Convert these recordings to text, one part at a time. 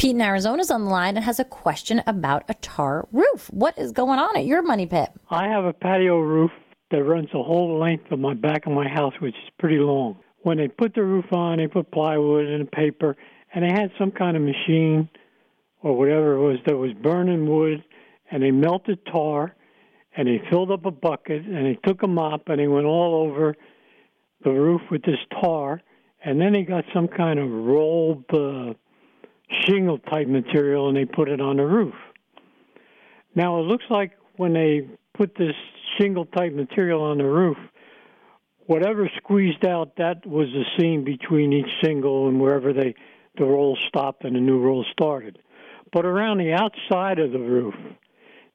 Pete in Arizona is on the line and has a question about a tar roof. What is going on at your money pit? I have a patio roof that runs the whole length of my back of my house, which is pretty long. When they put the roof on, they put plywood and paper, and they had some kind of machine or whatever it was that was burning wood, and they melted tar, and they filled up a bucket, and they took a mop, and they went all over the roof with this tar, and then they got some kind of rolled shingle-type material, and they put it on the roof. Now, it looks like when they put this shingle-type material on the roof, whatever squeezed out, that was the seam between each shingle and wherever the roll stopped and the new roll started. But around the outside of the roof,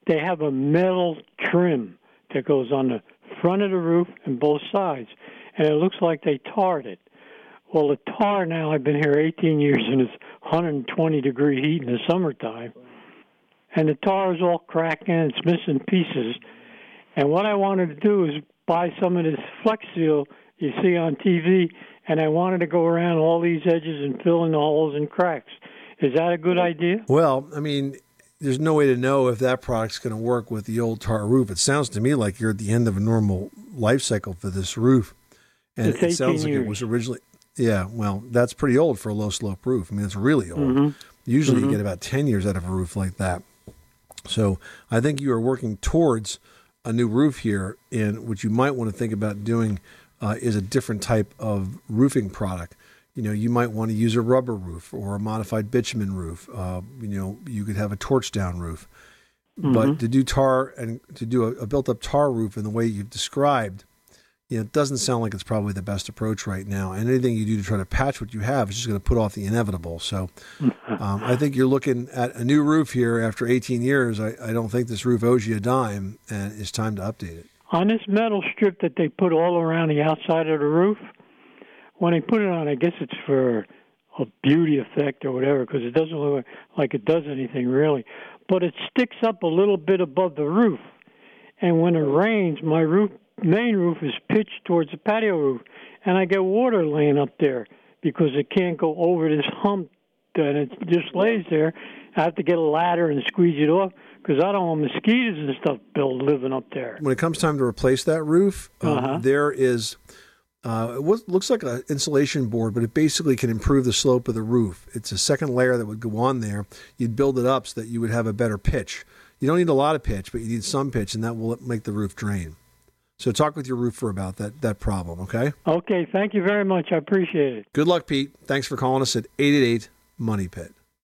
they have a metal trim that goes on the front of the roof and both sides, and it looks like they tarred it. Well, the tar now, I've been here 18 years, and it's 120-degree heat in the summertime. And the tar is all cracking. It's missing pieces. And what I wanted to do is buy some of this Flex Seal you see on TV, and I wanted to go around all these edges and fill in the holes and cracks. Is that a good idea? Well, there's no way to know if that product's going to work with the old tar roof. It sounds to me like you're at the end of a normal life cycle for this roof. And it's 18 years. It sounds like it was originally... Yeah, well, that's pretty old for a low-slope roof. It's really old. Mm-hmm. Usually you get about 10 years out of a roof like that. So I think you are working towards a new roof here, and what you might want to think about doing is a different type of roofing product. You might want to use a rubber roof or a modified bitumen roof. You could have a torch-down roof. Mm-hmm. But to do tar and to do a built-up tar roof in the way you've described, it doesn't sound like it's probably the best approach right now. And anything you do to try to patch what you have is just going to put off the inevitable. So I think you're looking at a new roof here after 18 years. I don't think this roof owes you a dime, and it's time to update it. On this metal strip that they put all around the outside of the roof, when they put it on, I guess it's for a beauty effect or whatever, because it doesn't look like it does anything really. But it sticks up a little bit above the roof. And when it rains, my main roof is pitched towards the patio roof, and I get water laying up there because it can't go over this hump, and it just lays there. I have to get a ladder and squeeze it off because I don't want mosquitoes and stuff living up there. When it comes time to replace that roof, there is what looks like an insulation board, but it basically can improve the slope of the roof. It's a second layer that would go on there. You'd build it up so that you would have a better pitch. You don't need a lot of pitch, but you need some pitch, and that will make the roof drain. So talk with your roofer about that problem, okay? Okay, thank you very much. I appreciate it. Good luck, Pete. Thanks for calling us at 888-MONEY-PIT.